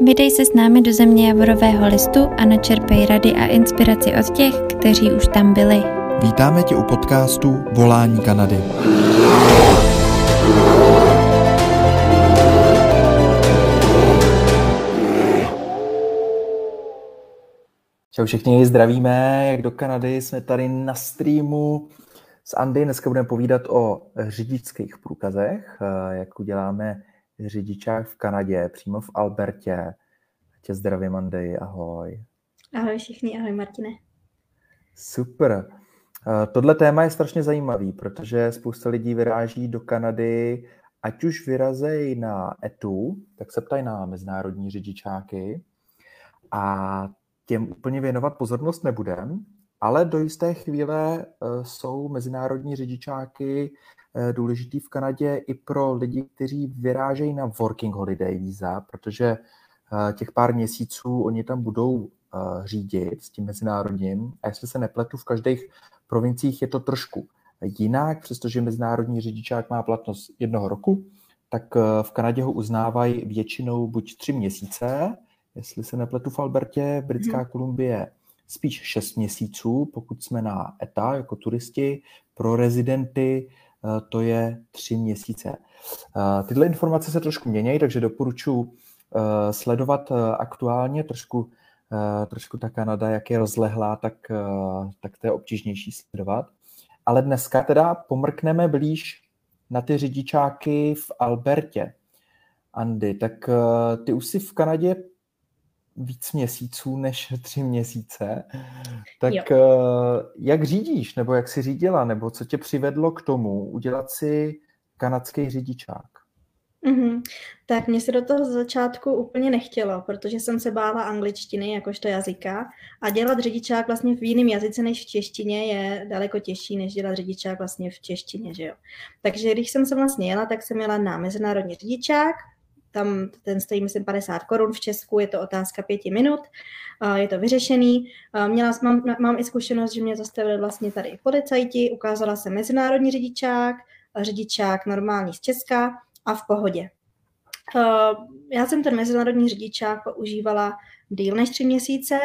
Vydej se s námi do země javorového listu a načerpej rady a inspiraci od těch, kteří už tam byli. Vítáme tě u podcastu Volání Kanady. Čau všichni, zdravíme, jak do Kanady, jsme tady na streamu s Andy. Dneska budeme povídat o řidičských průkazech, jak uděláme řidičák v Kanadě, přímo v Albertě. Tě zdravím, Andy, ahoj. Ahoj všichni, ahoj Martine. Super. Tohle téma je strašně zajímavý, protože spousta lidí vyráží do Kanady, ať už vyrazejí na ETU, tak se ptají na mezinárodní řidičáky a těm úplně věnovat pozornost nebudem, ale do jisté chvíle jsou mezinárodní řidičáky důležitý v Kanadě i pro lidi, kteří vyrážejí na working holiday víza, protože těch pár měsíců oni tam budou řídit s tím mezinárodním. A jestli se nepletu, v každých provinciích je to trošku jinak, přestože mezinárodní řidičák má platnost 1 roku, tak v Kanadě ho uznávají většinou buď 3 měsíce, jestli se nepletu v Albertě, Britská Kolumbie spíš 6 měsíců, pokud jsme na ETA jako turisti, pro rezidenty to je 3 měsíce. Tyhle informace se trošku mění, takže doporučuji sledovat aktuálně trošku ta Kanada, jak je rozlehlá, tak to je obtížnější sledovat. Ale dneska teda pomrkneme blíž na ty řidičáky v Albertě. Andy, tak ty už si v Kanadě víc měsíců než 3 měsíce, tak jo. Jak řídíš, nebo jak jsi řídila, nebo co tě přivedlo k tomu udělat si kanadský řidičák? Tak mě se do toho z začátku úplně nechtělo, protože jsem se bála angličtiny jakožto jazyka a dělat řidičák vlastně v jiném jazyce než v češtině je daleko těžší, než dělat řidičák vlastně v češtině, že jo. Takže když jsem se vlastně jela, tak jsem jela na mezinárodní řidičák. Tam ten stojí, myslím, 50 korun v Česku, je to otázka 5 minut, je to vyřešený. Mám i zkušenost, že mě zastavili vlastně tady policajti, ukázala se mezinárodní řidičák normální z Česka a v pohodě. Já jsem ten mezinárodní řidičák používala díl než 3 měsíce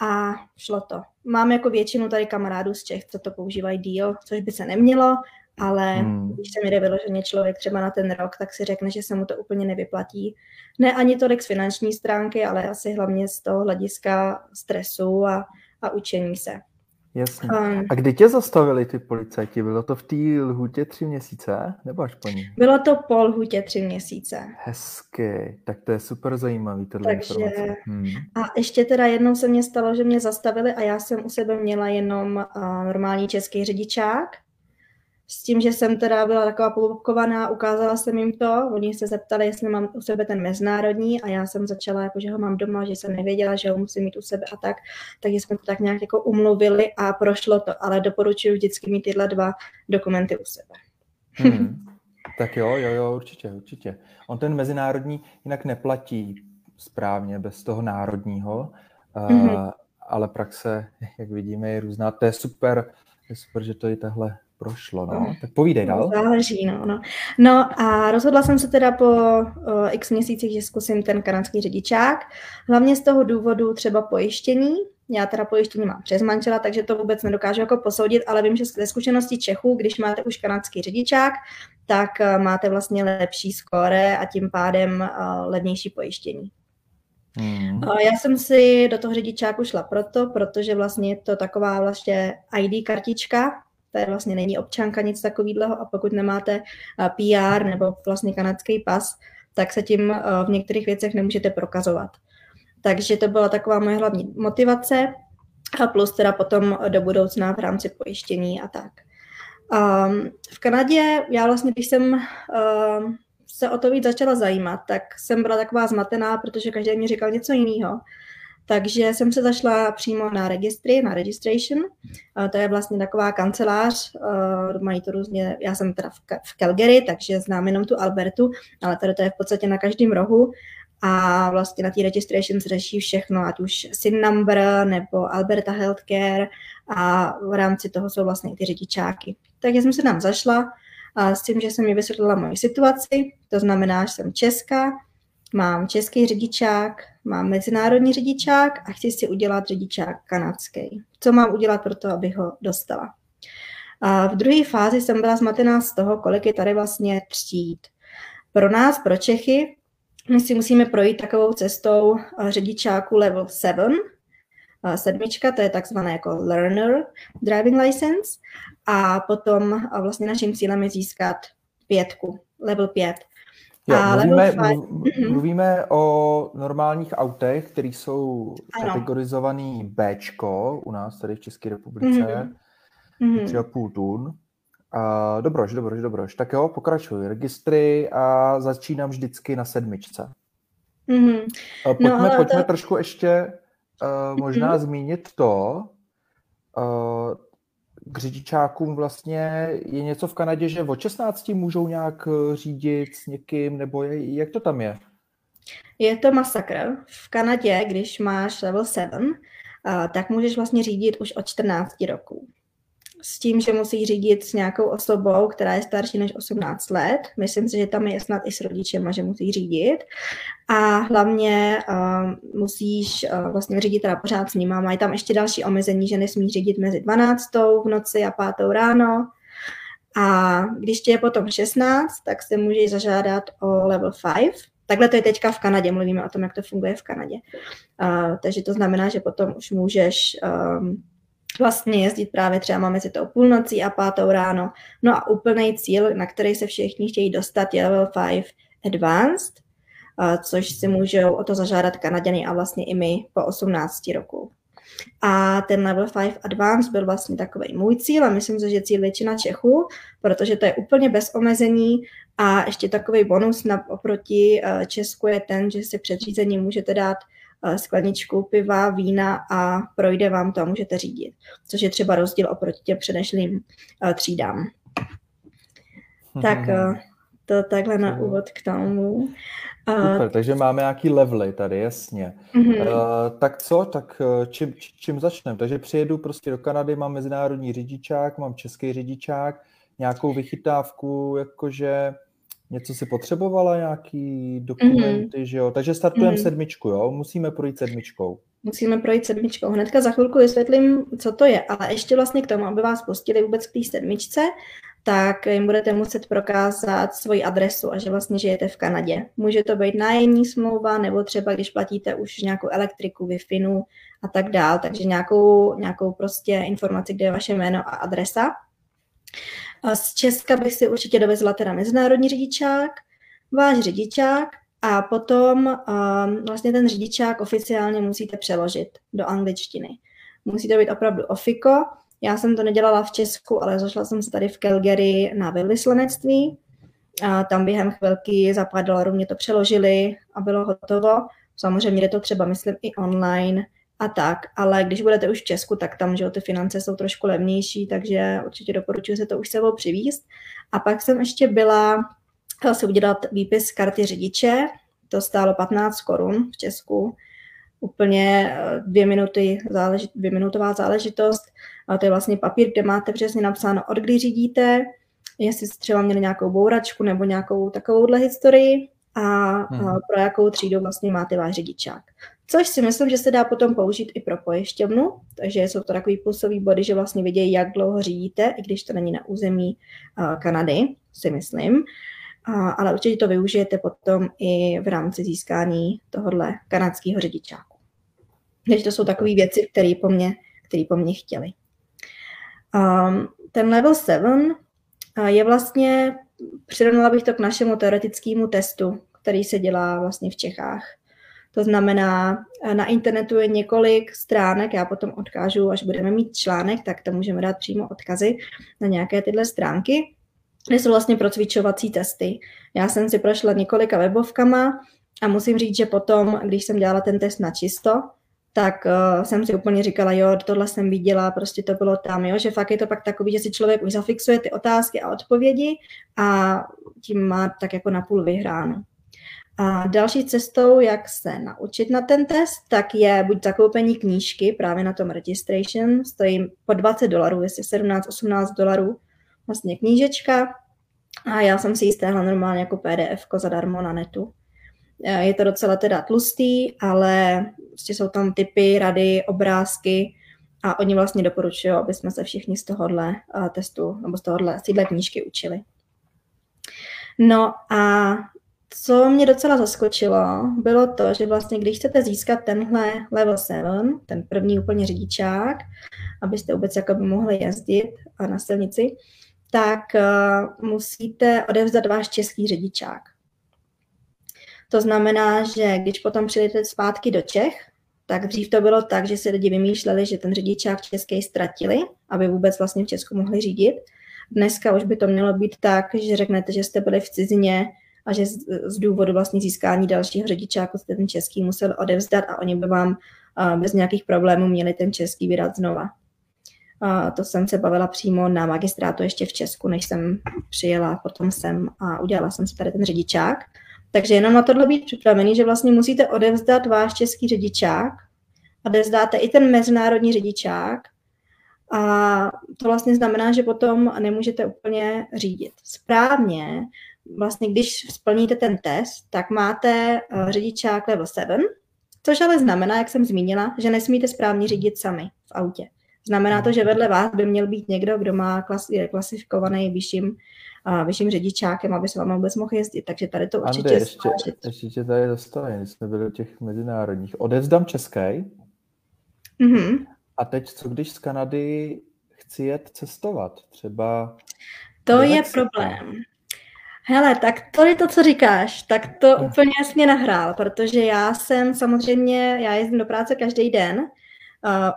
a šlo to. Mám jako většinu tady kamarádů z Čech, co to používají díl, což by se nemělo, ale když se mi jde vyloženě člověk třeba na ten rok, tak si řekne, že se mu to úplně nevyplatí. Ne ani tolik z finanční stránky, ale asi hlavně z toho hlediska stresu a učení se. Jasně. A kdy tě zastavili ty policajti? Bylo to v té lhůtě 3 měsíce? Nebo až po ní? Bylo to po lhůtě 3 měsíce. Hezky. Tak to je super zajímavý, tohle informace. A ještě teda jednou se mě stalo, že mě zastavili a já jsem u sebe měla jenom normální český řidičák. S tím, že jsem teda byla taková polubkovaná, ukázala jsem jim to, oni se zeptali, jestli mám u sebe ten mezinárodní a já jsem začala, jako, že ho mám doma, že jsem nevěděla, že ho musím mít u sebe a tak, takže jsme to tak nějak jako umluvili a prošlo to, ale doporučuji vždycky mít tyhle 2 dokumenty u sebe. Tak jo, určitě. On ten mezinárodní jinak neplatí správně bez toho národního, ale praxe, jak vidíme, je různá. To je super, že to je tahle prošlo, no. Tak povídej dál. Záleží, no. No a rozhodla jsem se teda po x měsících, že zkusím ten kanadský řidičák. Hlavně z toho důvodu třeba pojištění. Já teda pojištění mám přes manžela, takže to vůbec nedokážu jako posoudit, ale vím, že ze zkušeností Čechů, když máte už kanadský řidičák, tak máte vlastně lepší skóre a tím pádem levnější pojištění. Já jsem si do toho řidičáku šla protože vlastně je to taková vlastně ID kartička, tady vlastně není občanka, nic takového a pokud nemáte PR nebo vlastně kanadský pas, tak se tím v některých věcech nemůžete prokazovat. Takže to byla taková moje hlavní motivace a plus teda potom do budoucna v rámci pojištění a tak. V Kanadě já vlastně, když jsem se o to víc začala zajímat, tak jsem byla taková zmatená, protože každý mi říkal něco jiného. Takže jsem se zašla přímo na registry, na registration. To je vlastně taková kancelář, mají to různě, já jsem teda v Calgary, takže znám jenom tu Albertu, ale tady to je v podstatě na každém rohu a vlastně na té registration se řeší všechno, ať už SIN number nebo Alberta Healthcare a v rámci toho jsou vlastně ty řidičáky. Takže jsem se tam zašla s tím, že jsem mi vysvětlila moji situaci, to znamená, že jsem Česká, Mám český řidičák, mám mezinárodní řidičák a chci si udělat řidičák kanadský. Co mám udělat pro to, abych ho dostala? A v druhé fázi jsem byla zmatená z toho, kolik je tady vlastně tříd. Pro nás, pro Čechy, my si musíme projít takovou cestou řidičáku level 7, sedmička, to je takzvané jako learner driving license, a potom vlastně naším cílem je získat pětku, level 5. Jo, mluvíme o normálních autech, které jsou kategorizovaný Bčko u nás tady v České republice, 3,5 tun. Dobrož. Tak jo, pokračuji. Registry a začínám vždycky na sedmičce. Pojďme trošku ještě možná zmínit to, k řidičákům vlastně je něco v Kanadě, že od 16 můžou nějak řídit s někým, nebo jak to tam je? Je to masakr. V Kanadě, když máš level 7, tak můžeš vlastně řídit už od 14 roků. S tím, že musíš řídit s nějakou osobou, která je starší než 18 let. Myslím si, že tam je snad i s rodičem, že musíš řídit. A hlavně musíš vlastně řídit teda pořád s nima. Mají tam ještě další omezení, že nesmíš řídit mezi 12. v noci a 5. ráno. A když tě je potom 16, tak se můžeš zažádat o level 5. Takhle to je teďka v Kanadě, mluvíme o tom, jak to funguje v Kanadě. Takže to znamená, že potom už můžeš... vlastně jezdit právě třeba máme si to o půlnocí a 5. ráno. No a úplný cíl, na který se všichni chtějí dostat, je level 5 advanced, což si můžou o to zažádat Kanaďany a vlastně i my po 18 roku. A ten level 5 advanced byl vlastně takový můj cíl a myslím si, že cíl většina Čechů, protože to je úplně bez omezení a ještě takový bonus oproti Česku je ten, že si před řízením můžete dát skleničku piva, vína a projde vám to a můžete řídit. Což je třeba rozdíl oproti těm předešlým třídám. Tak to takhle na úvod k tomu. Super, takže máme nějaký levely tady, jasně. Tak co? Tak čím začneme? Takže přijedu prostě do Kanady, mám mezinárodní řidičák, mám český řidičák, nějakou vychytávku, jakože... Něco si potřebovala, nějaký dokumenty, že jo? Takže startujeme sedmičku, jo? Musíme projít sedmičkou. Hnedka za chvilku vysvětlím, co to je, ale ještě vlastně k tomu, aby vás pustili vůbec k té sedmičce, tak jim budete muset prokázat svoji adresu a že vlastně žijete v Kanadě. Může to být nájemní smlouva, nebo třeba když platíte už nějakou elektriku, Wi-Fi a tak dál, takže nějakou prostě informaci, kde je vaše jméno a adresa. Z Česka bych si určitě dovezla teda mezinárodní řidičák, váš řidičák a potom vlastně ten řidičák oficiálně musíte přeložit do angličtiny. Musí to být opravdu ofiko. Já jsem to nedělala v Česku, ale zašla jsem se tady v Calgary na velvyslanectví. Tam během chvilky za $5 mě to přeložili a bylo hotovo. Samozřejmě jde to třeba, myslím, i online a tak, ale když budete už v Česku, tak tam, že ty finance jsou trošku levnější, takže určitě doporučuji se to už sebou přivízt. A pak jsem ještě chtěla si udělat výpis karty řidiče, to stálo 15 Kč v Česku, úplně 2 minuty, 2minutová záležitost, a to je vlastně papír, kde máte přesně napsáno, od kdy řídíte, jestli jste třeba měli nějakou bouračku nebo nějakou takovouhle historii, a pro jakou třídu vlastně máte váš řidičák. Což si myslím, že se dá potom použít i pro pojišťovnu, takže jsou to takový plusový body, že vlastně vidějí, jak dlouho řídíte, i když to není na území Kanady, si myslím. Ale určitě to využijete potom i v rámci získání tohohle kanadského řidičáku. Takže to jsou takové věci, které po mně chtěli. Ten level 7 je vlastně, přirovnala bych to k našemu teoretickému testu, který se dělá vlastně v Čechách. To znamená, na internetu je několik stránek, já potom odkážu, až budeme mít článek, tak tam můžeme dát přímo odkazy na nějaké tyhle stránky, kde jsou vlastně procvičovací testy. Já jsem si prošla několika webovkama a musím říct, že potom, když jsem dělala ten test na čisto, tak jsem si úplně říkala, jo, tohle jsem viděla, prostě to bylo tam, jo, že fakt je to pak takový, že si člověk už zafixuje ty otázky a odpovědi a tím má tak jako napůl vyhráno. A další cestou, jak se naučit na ten test, tak je buď zakoupení knížky právě na tom registration, stojí po $20, jestli $17-18, vlastně knížečka. A já jsem si ji stáhla normálně jako PDF zadarmo na netu. Je to docela teda tlustý, ale prostě jsou tam tipy, rady, obrázky a oni vlastně doporučují, aby jsme se všichni z tohohle testu nebo z tohohle sídle knížky učili. No a co mě docela zaskočilo, bylo to, že vlastně, když chcete získat tenhle level 7, ten první úplně řidičák, abyste vůbec jakoby mohli jezdit na silnici, tak musíte odevzdat váš český řidičák. To znamená, že když potom přijdete zpátky do Čech, tak dřív to bylo tak, že se lidi vymýšleli, že ten řidičák český ztratili, aby vůbec vlastně v Česku mohli řídit. Dneska už by to mělo být tak, že řeknete, že jste byli v cizině a že z důvodu vlastně získání dalšího řidičáku jste ten český musel odevzdat a oni by vám bez nějakých problémů měli ten český vydat znova. To jsem se bavila přímo na magistrátu ještě v Česku, než jsem přijela potom sem a udělala jsem si tady ten řidičák. Takže jenom na tohle být připravený, že vlastně musíte odevzdat váš český řidičák, odevzdáte i ten mezinárodní řidičák a to vlastně znamená, že potom nemůžete úplně řídit. Správně, vlastně když splníte ten test, tak máte řidičák level 7, což ale znamená, jak jsem zmínila, že nesmíte správně řídit sami v autě. Znamená to, že vedle vás by měl být někdo, kdo má klasifikovaný vyšším řidičákem, aby se vám vůbec mohl jezdit. Takže tady to určitě... Andy, ještě tady zastavím, jsme byli u těch mezinárodních. Odevzdám český. Mm-hmm. A teď co, když z Kanady chci jet cestovat? Třeba... To je problém. Hele, tak to je to, co říkáš, tak to úplně jasně nahrál, protože já jsem samozřejmě, já jezdím do práce každý den,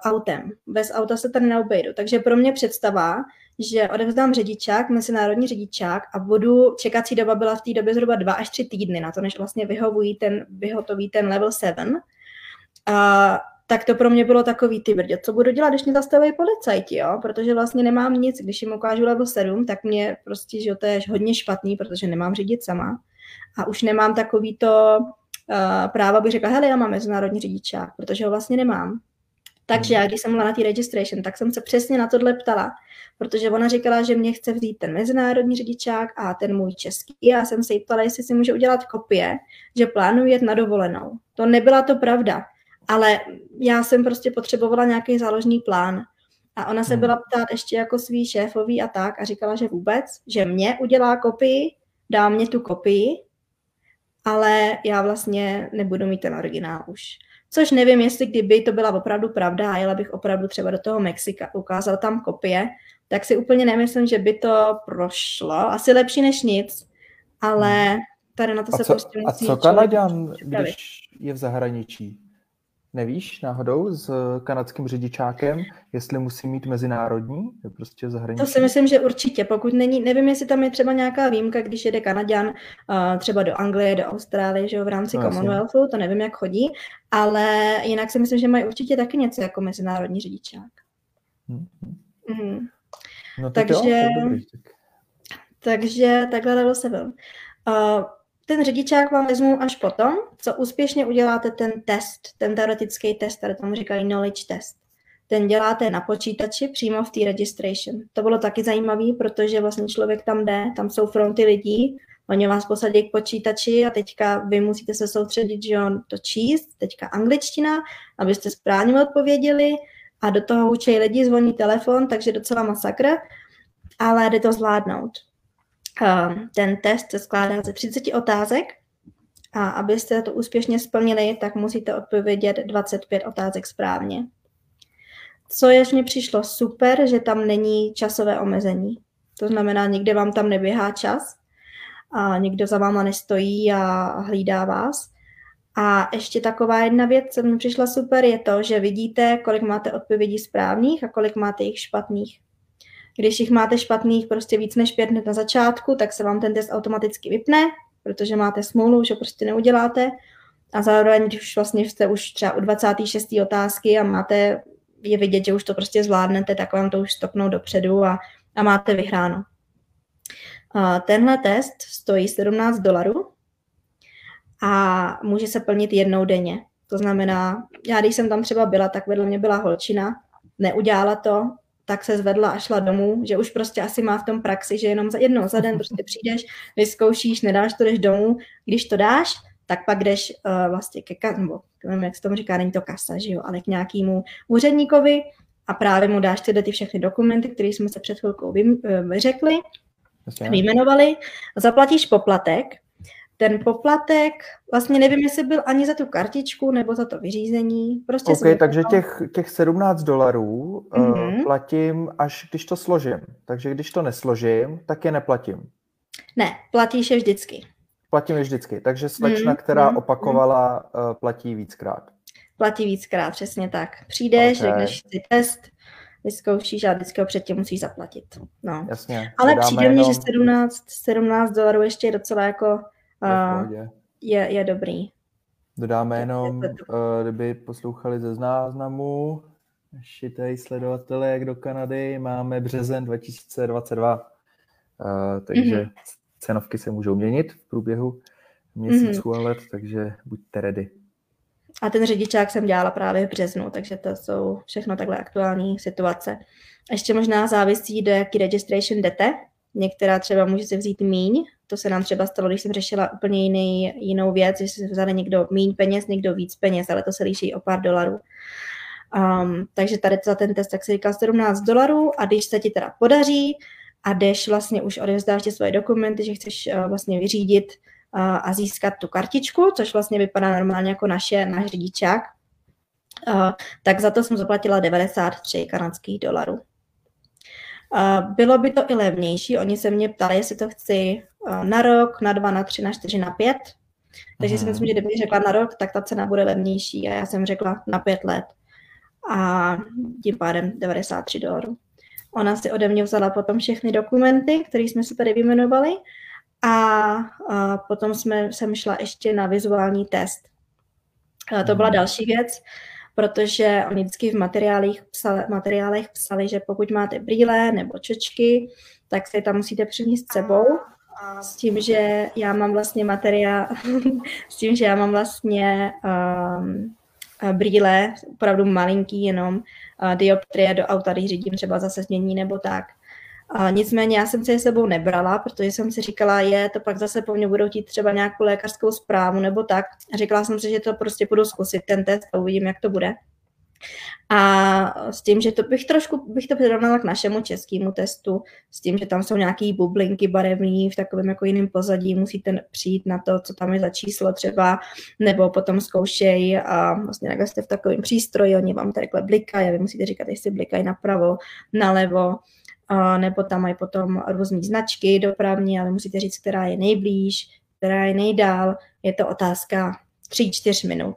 autem. Bez auta se tady neobejdu. Takže pro mě představa, že odevzdám řidičák, mezinárodní řidičák a budu, čekací doba byla v té době zhruba 2 až 3 týdny na to, než vlastně vyhotoví ten level 7. Tak to pro mě bylo takový, ty brdě, co budu dělat, když mě zastavují policajti, jo? Protože vlastně nemám nic, když jim ukážu level 7, tak mě prostě, že to je hodně špatný, protože nemám řídit sama. A už nemám takový to práva, bych řekla, hele, já mám mezinárodní řidičák, protože ho vlastně nemám. Takže já, když jsem byla na té registration, tak jsem se přesně na tohle ptala, protože ona říkala, že mě chce vzít ten mezinárodní řidičák a ten můj český. Já jsem se jí ptala, jestli si může udělat kopie, že plánuju jet na dovolenou. To nebyla to pravda, ale já jsem prostě potřebovala nějaký záložní plán. A ona se byla ptát ještě jako svý šéfový a tak a říkala, že vůbec, že mě udělá kopii, dá mě tu kopii, ale já vlastně nebudu mít ten originál už. Což nevím, jestli kdyby to byla opravdu pravda a jela bych opravdu třeba do toho Mexika, ukázala tam kopie, tak si úplně nemyslím, že by to prošlo. Asi lepší než nic, ale tady na to se prostě musí člověk. A co Kanaďan, když je v zahraničí? Nevíš náhodou s kanadským řidičákem, jestli musí mít mezinárodní? Je prostě zahraniční. To si myslím, že určitě. Pokud není, nevím, jestli tam je třeba nějaká výjimka, když jede Kanaďan třeba do Anglie, do Austrálie, že jo, v rámci Commonwealthu, to nevím, jak chodí, ale jinak si myslím, že mají určitě taky něco jako mezinárodní řidičák. Mm-hmm. No takže takhle level 7. Ten řidičák vám vezmu až potom, co úspěšně uděláte ten test, ten teoretický test, tady tomu říkají knowledge test. Ten děláte na počítači přímo v té registration. To bylo taky zajímavé, protože vlastně člověk tam jde, tam jsou fronty lidí, oni vás posadí k počítači a teďka vy musíte se soustředit, že on to číst, teďka angličtina, abyste správně odpověděli a do toho učí lidi, zvoní telefon, takže docela masakr, ale jde to zvládnout. Ten test se skládá ze 30 otázek a abyste to úspěšně splnili, tak musíte odpovědět 25 otázek správně. Co ještě mi přišlo super, že tam není časové omezení. To znamená, nikde vám tam neběhá čas a nikdo za váma nestojí a hlídá vás. A ještě taková jedna věc, co mi přišla super, je to, že vidíte, kolik máte odpovědí správných a kolik máte jich špatných. Když jich máte špatných prostě víc než 5 hned na začátku, tak se vám ten test automaticky vypne, protože máte smůlu, že prostě neuděláte. A zároveň, když vlastně jste už třeba u 26. otázky a máte je vidět, že už to prostě zvládnete, tak vám to už stopnou dopředu a máte vyhráno. Tenhle test stojí $17 a může se plnit jednou denně. To znamená, já když jsem tam třeba byla, tak vedle mě byla holčina, neudělala to, tak se zvedla a šla domů, že už prostě asi má v tom praxi, že jenom jednou za den prostě přijdeš, vyzkoušíš, nedáš to, jdeš domů. Když to dáš, tak pak jdeš vlastně nevím, jak se tomu říká, není to kasa, že jo, ale k nějakému úředníkovi a právě mu dáš tyhle ty všechny dokumenty, které jsme se před chvilkou řekli, vyjmenovali, zaplatíš poplatek. Ten poplatek, vlastně nevím, jestli byl ani za tu kartičku, nebo za to vyřízení. Prostě OK, takže těch $17 platím, až když to složím. Takže když to nesložím, tak je neplatím. Ne, platíš je vždycky. Platím je vždycky, takže slečna, která opakovala, platí víckrát. Platí víckrát, přesně tak. Přijdeš, řekneš si test, vyzkoušíš a vždycky ho předtím musíš zaplatit. No. Jasně. Ale přijde mně, že $17 ještě je docela jako... Je dobrý. Dodáme jenom, kdyby poslouchali ze záznamu, naši tady sledovatele, jak do Kanady, máme březen 2022, takže cenovky se můžou měnit v průběhu měsíců a let, takže buďte ready. A ten řidičák jsem dělala právě v březnu, takže to jsou všechno takhle aktuální situace. Ještě možná závisí, do jaký registration jdete. Některá třeba může si vzít míň, to se nám třeba stalo, když jsem řešila úplně jinou věc, že si vzali někdo míň peněz, někdo víc peněz, ale to se líší o pár dolarů. Takže tady za ten test, tak si říkal $17 a když se ti teda podaří a jdeš vlastně už odevzdáš ti svoje dokumenty, že chceš vlastně vyřídit a získat tu kartičku, což vlastně vypadá normálně jako náš řidičák, tak za to jsem zaplatila $93. Bylo by to i levnější, oni se mě ptali, jestli to chci na rok, na 2, na 3, na 4, na 5. Takže si myslím, že kdybych řekla na rok, tak ta cena bude levnější a já jsem řekla na 5 let. A tím pádem $93. Ona si ode mě vzala potom všechny dokumenty, které jsme si tady vyjmenovali a potom jsem šla ještě na vizuální test. To byla další věc. Protože oni vždycky v materiálech psali, že pokud máte brýle nebo čočky, tak se tam musíte přinést s sebou. S tím, že já mám vlastně brýle, opravdu malinký jenom, dioptrie do auta, když řídím třeba zase změní nebo tak. Nicméně já jsem se je sebou nebrala, protože jsem si říkala, to pak zase po mně budou chtít třeba nějakou lékařskou zprávu nebo tak. Říkala jsem si, že to prostě budu zkusit ten test a uvidím, jak to bude. A s tím, že to bych to přirovnala k našemu českému testu, s tím, že tam jsou nějaké bublinky barevné v takovém jako jiném pozadí, musíte přijít na to, co tam je za číslo třeba, nebo potom zkoušej a vlastně takhle jste v takovém přístroji, oni vám takhle blikají a vy musíte říkat, jestli blikají napravo, nalevo. Nebo tam mají potom různé značky dopravní, ale musíte říct, která je nejblíž, která je nejdál. Je to otázka 3-4 minut.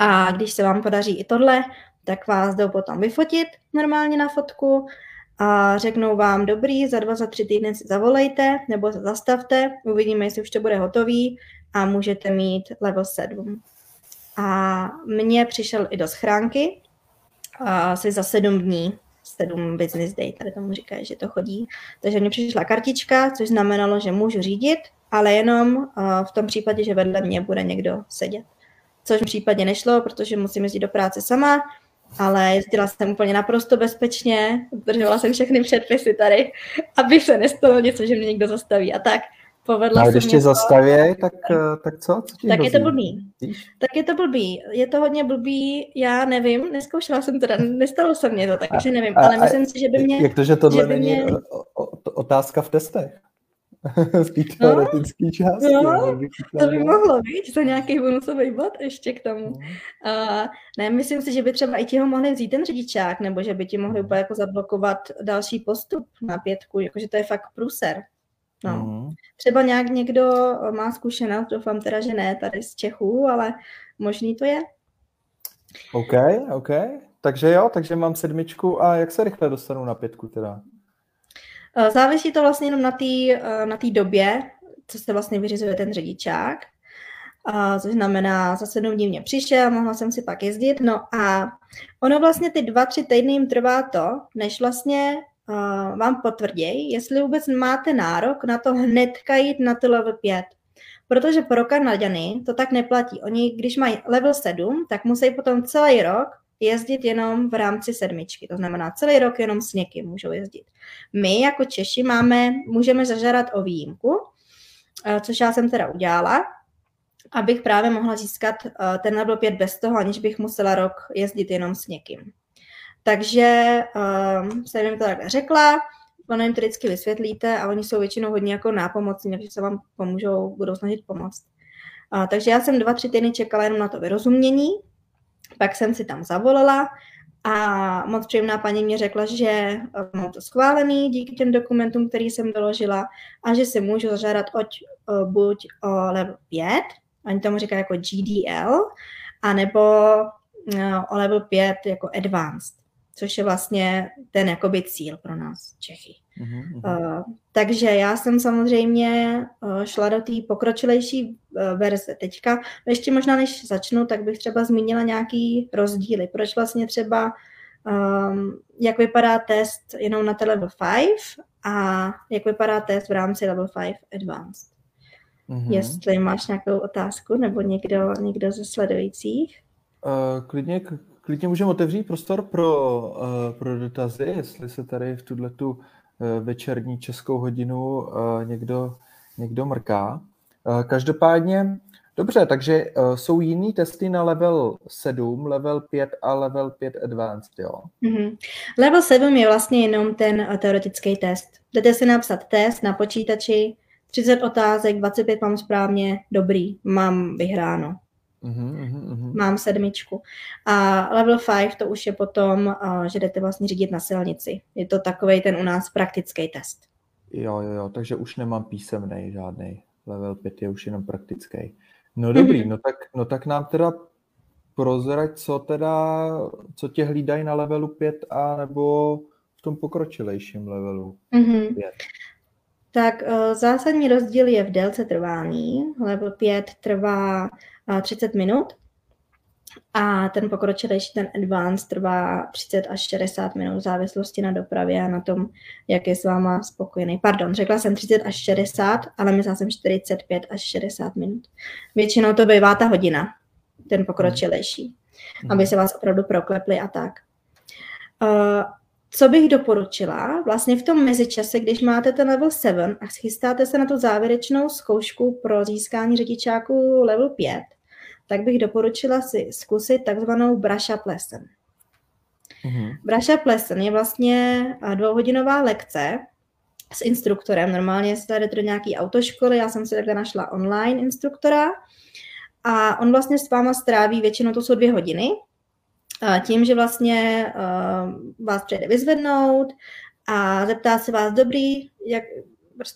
A když se vám podaří i tohle, tak vás jdou potom vyfotit normálně na fotku a řeknou vám, dobrý, za 2-3 týdny si zavolejte nebo se zastavte, uvidíme, jestli už to bude hotový a můžete mít level 7. A mně přišel i do schránky asi za 7 dní. 7 business day, tady tomu říkají, že to chodí. Takže mně přišla kartička, což znamenalo, že můžu řídit, ale jenom v tom případě, že vedle mě bude někdo sedět. Což v případě nešlo, protože musím jezdit do práce sama, ale jezdila jsem úplně naprosto bezpečně, držela jsem všechny předpisy tady, aby se nestalo něco, že mě někdo zastaví a tak. A když tě zastaví, tak co? Tak je to blbý. Je to hodně blbý, já nevím, neskoušela jsem teda, nestalo se mně to, takže nevím, ale myslím si, že by mě... Jak to, že tohle není otázka v testech? Spíš teoretický čas. No, to by mohlo být, to nějaký bonusový bod ještě k tomu. Ne, myslím si, že by třeba i ti ho mohli vzít ten řidičák, nebo že by ti mohli úplně jako zablokovat další postup na 5, jakože to je fakt průser. No. Třeba nějak někdo má zkušenost, doufám teda, že ne tady z Čechů, ale možný to je. OK. Takže mám 7 a jak se rychle dostanu na 5 teda? Závisí to vlastně jenom na té době, co se vlastně vyřizuje ten řidičák. Což znamená, za 7 dní mě přišel, mohla jsem si pak jezdit. No a ono vlastně ty 2-3 týdny jim trvá to, než vlastně vám potvrděj, jestli vůbec máte nárok na to hnedka jít na ty level 5. Protože pro Kanaďany to tak neplatí. Oni, když mají level 7, tak musí potom celý rok jezdit jenom v rámci 7. To znamená, celý rok jenom s někým můžou jezdit. My jako Češi můžeme zažádat o výjimku, což já jsem teda udělala. abych právě mohla získat ten level 5 bez toho, aniž bych musela rok jezdit jenom s někým. Takže jsem jim to takhle řekla, ono jim to vždycky vysvětlíte a oni jsou většinou hodně jako nápomocní, takže se vám pomůžou, budou snažit pomoct. Takže já jsem 2-3 týdny čekala jenom na to vyrozumění, pak jsem si tam zavolala a moc příjemná paní mě řekla, že mám to schválený díky těm dokumentům, který jsem vyložila a že si můžu zažádat buď o level 5, oni tomu říkají jako GDL, anebo o level 5 jako advanced, což je vlastně ten jakoby cíl pro nás Čechy. Takže já jsem samozřejmě šla do té pokročilejší verze teďka. Ještě možná než začnu, tak bych třeba zmínila nějaký rozdíly. Proč vlastně třeba, jak vypadá test jenom na té level 5 a jak vypadá test v rámci level 5 advanced. Jestli máš nějakou otázku nebo někdo ze sledujících. Klidně můžeme otevřít prostor pro dotazy, jestli se tady v tuhletu večerní českou hodinu někdo mrká. Každopádně, dobře, takže jsou jiný testy na level 7, level 5 a level 5 advanced, jo? Level 7 je vlastně jenom ten teoretický test. Jdete si napsat test na počítači, 30 otázek, 25 mám správně, dobrý, mám vyhráno. Mám 7. A level 5 to už je potom, že jdete vlastně řídit na silnici. Je to takovej ten u nás praktický test. Jo, takže už nemám písemnej žádnej. Level 5 je už jenom praktický. No dobrý, no tak nám teda prozrať, co tě hlídají na levelu 5 a nebo v tom pokročilejším levelu 5. Tak zásadní rozdíl je v délce trvání. Level 5 trvá 30 minut a ten pokročilejší, ten advanced trvá 30 až 60 minut v závislosti na dopravě a na tom, jak je s váma spokojený. Pardon, řekla jsem 30 až 60, ale myslela jsem 45 až 60 minut. Většinou to bývá ta hodina, ten pokročilejší, aby se vás opravdu proklepli a tak. Co bych doporučila? Vlastně v tom mezičase, když máte ten level 7 a chystáte se na tu závěrečnou zkoušku pro získání řidičáku level 5, tak bych doporučila si zkusit takzvanou brush-up lesson. Brush-up lesson je vlastně 2hodinová lekce s instruktorem. Normálně se tady do nějaký autoškoly, já jsem si takhle našla online instruktora a on vlastně s váma stráví, většinou to jsou 2 hodiny, tím, že vlastně vás přijde vyzvednout a zeptá se vás dobrý,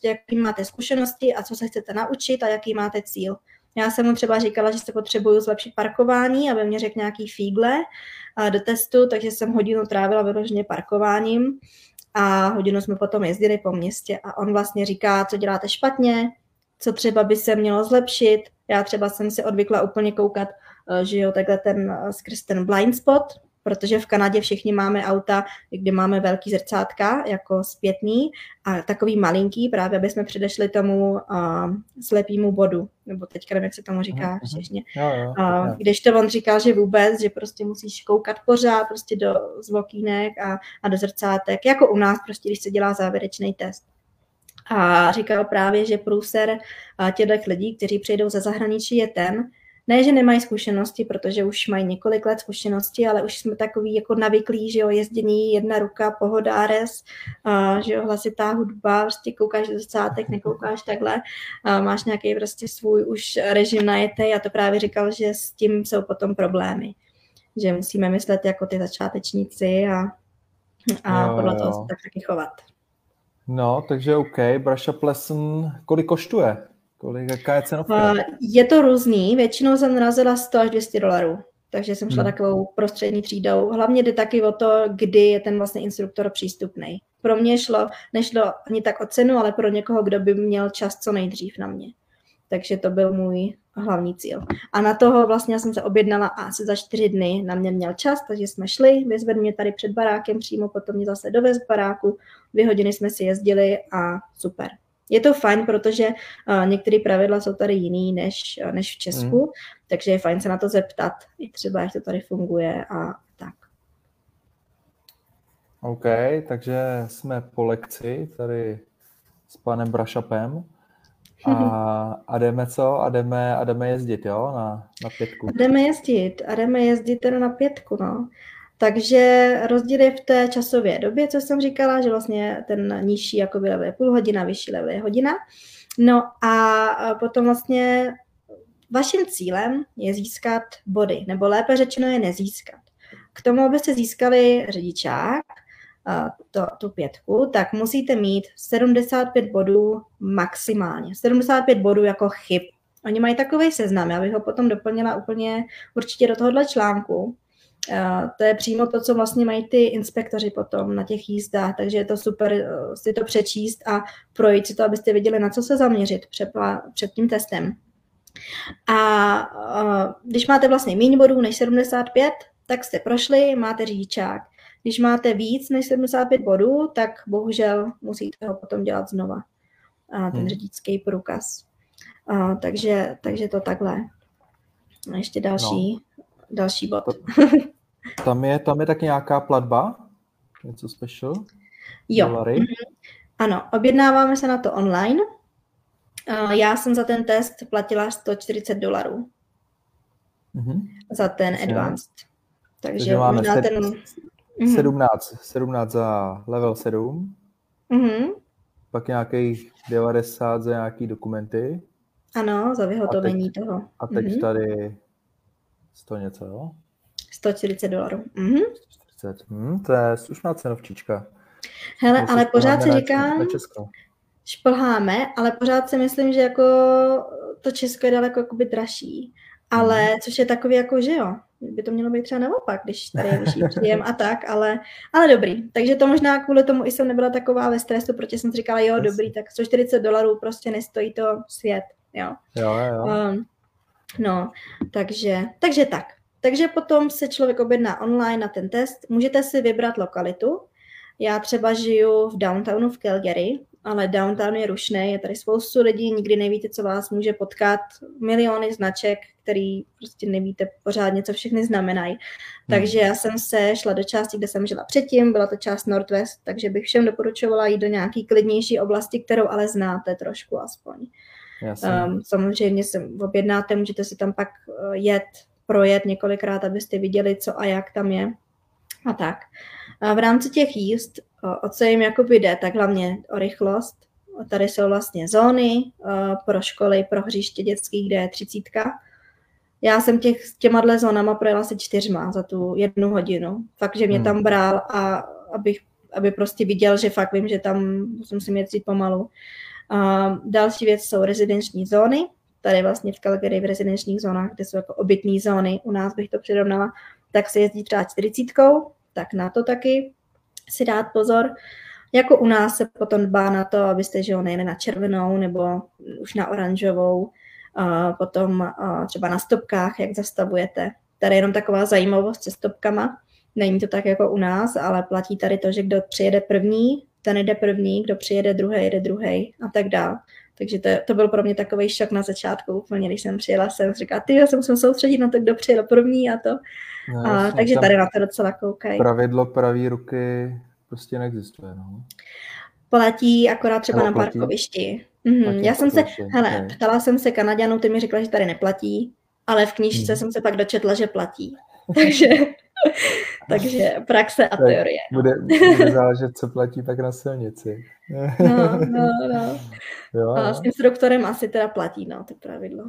jaký máte zkušenosti a co se chcete naučit a jaký máte cíl. Já jsem mu třeba říkala, že se potřebuju zlepšit parkování, aby mě řekl nějaký fígle do testu, takže jsem hodinu trávila vyloženě parkováním a hodinu jsme potom jezdili po městě a on vlastně říká, co děláte špatně, co třeba by se mělo zlepšit. Já třeba jsem si odvykla úplně koukat, že jo, takhle skrz ten blind spot, protože v Kanadě všichni máme auta, kde máme velký zrcátka, jako zpětný, a takový malinký, právě aby jsme předešli tomu slepýmu bodu, nebo teďka nevím, jak se tomu říká všichni. Když to on říkal, že vůbec, že prostě musíš koukat pořád prostě do zvokínek a do zrcátek, jako u nás prostě, když se dělá závěrečný test. A říkal právě, že průser těchto lidí, kteří přijdou ze zahraničí, je ten, ne, že nemají zkušenosti, protože už mají několik let zkušenosti, ale už jsme takový jako navyklí, že jo, jezdění, jedna ruka, pohoda, res, že jo, hlasitá hudba, prostě koukáš do zrcátek, nekoukáš takhle, máš nějaký prostě svůj už režim najetej a to právě říkal, že s tím jsou potom problémy, že musíme myslet jako ty začátečníci a podle toho se tak taky chovat. No, takže OK, brush-up lesson, kolik koštuje? Jaká je cenovka? Je to různý, většinou jsem narazila 100 až 200 dolarů, takže jsem šla takovou prostřední třídou. Hlavně jde taky o to, kdy je ten vlastně instruktor přístupný. Pro mě nešlo ani tak o cenu, ale pro někoho, kdo by měl čas co nejdřív na mě. Takže to byl můj hlavní cíl. A na toho vlastně já jsem se objednala a asi za 4 dny na mě měl čas, takže jsme šli, vyzvedl mě tady před barákem přímo, potom mě zase dovez baráku, 2 hodiny jsme si jezdili a super. Je to fajn, protože některé pravidla jsou tady jiný než v Česku, takže je fajn se na to zeptat, i třeba jak to tady funguje a tak. OK, takže jsme po lekci tady s panem Brašapem. A jdeme co? A jdeme jezdit, jo? Na pětku. Jdeme jezdit teda na pětku, no. Takže rozdíl je v té časové době, co jsem říkala, že vlastně ten nižší jakoby level je půl hodina, vyšší level je hodina. No a potom vlastně vaším cílem je získat body, nebo lépe řečeno je nezískat. K tomu, abyste získali řidičák, tu pětku, tak musíte mít 75 bodů maximálně. 75 bodů jako chyb. Oni mají takový seznam, já bych ho potom doplnila úplně určitě do tohohle článku. To je přímo to, co vlastně mají ty inspektoři potom na těch jízdách, takže je to super si to přečíst a projít si to, abyste věděli, na co se zaměřit před tím testem. A když máte vlastně míň bodů než 75, tak jste prošli, máte řidičák. Když máte víc než 75 bodů, tak bohužel musíte ho potom dělat znova, ten řidičský průkaz. Takže to takhle. A ještě další bod. Tam je taky nějaká platba? Něco special? Jo. Dolary. Ano, objednáváme se na to online. Já jsem za ten test platila $140 za ten advanced. Takže máme možná ten... 17 za level 7, pak nějakých 90 za nějaký dokumenty. Ano, za vyhotovení toho. A teď tady 100 něco, jo? $140. Mm-hmm. 140. To je slušná cenovčička. Hele, ale pořád si říkám, šplháme, ale pořád si myslím, že jako to Česko je daleko jakoby dražší. Ale což je takový jako, že jo, by to mělo být třeba naopak, když tady je vyšší příjem a tak, ale dobrý. Takže to možná kvůli tomu i jsem nebyla taková ve stresu, protože jsem si říkala, jo, dobrý, tak $140 prostě nestojí to svět, jo. Jo. Takže tak. Takže potom se člověk objedná online na ten test, můžete si vybrat lokalitu. Já třeba žiju v downtownu v Calgary, ale downtown je rušný, je tady spoustu lidí, nikdy nevíte, co vás může potkat, miliony značek, který prostě nevíte pořádně, co všechny znamenají. Takže já jsem se šla do části, kde jsem žila předtím, byla to část Northwest, takže bych všem doporučovala jít do nějaký klidnější oblasti, kterou ale znáte trošku aspoň. Samozřejmě se objednáte, můžete si tam pak projet několikrát, abyste viděli, co a jak tam je. A tak. V rámci těch jízd, o co jim jakoby jde, tak hlavně o rychlost. Tady jsou vlastně zóny pro školy, pro hřiště dětský, kde je 30. Já jsem těma zónama projela asi 4 za tu 1 hodinu. Fakt, že mě tam bral, aby prostě viděl, že fakt vím, že tam musím jezdit pomalu. Další věc jsou rezidenční zóny. Tady vlastně v Calgary v rezidenčních zónách, kde jsou jako obytné zóny, u nás bych to přirovnala, tak se jezdí třeba 40, tak na to taky si dát pozor. Jako u nás se potom dbá na to, abyste nejeli na červenou nebo už na oranžovou, potom třeba na stopkách, jak zastavujete. Tady je jenom taková zajímavost se stopkama. Není to tak jako u nás, ale platí tady to, že kdo přijede první, ten jde první, kdo přijede druhý, jde druhý a tak dále. Takže to byl pro mě takový šok na začátku úplně, když jsem přijela, jsem říkala, já se musím soustředit na to, kdo přijel první a to. No, takže tady na to docela koukají. Pravidlo pravý ruky prostě neexistuje, no. Platí akorát třeba na parkovišti. Ptala jsem se Kanaďanů, ty mi řekla, že tady neplatí, ale v knížce jsem se pak dočetla, že platí. Takže praxe a teorie. No. Bude záležet, co platí pak na silnici. No. Jo, a s instruktorem asi teda platí, to pravidlo.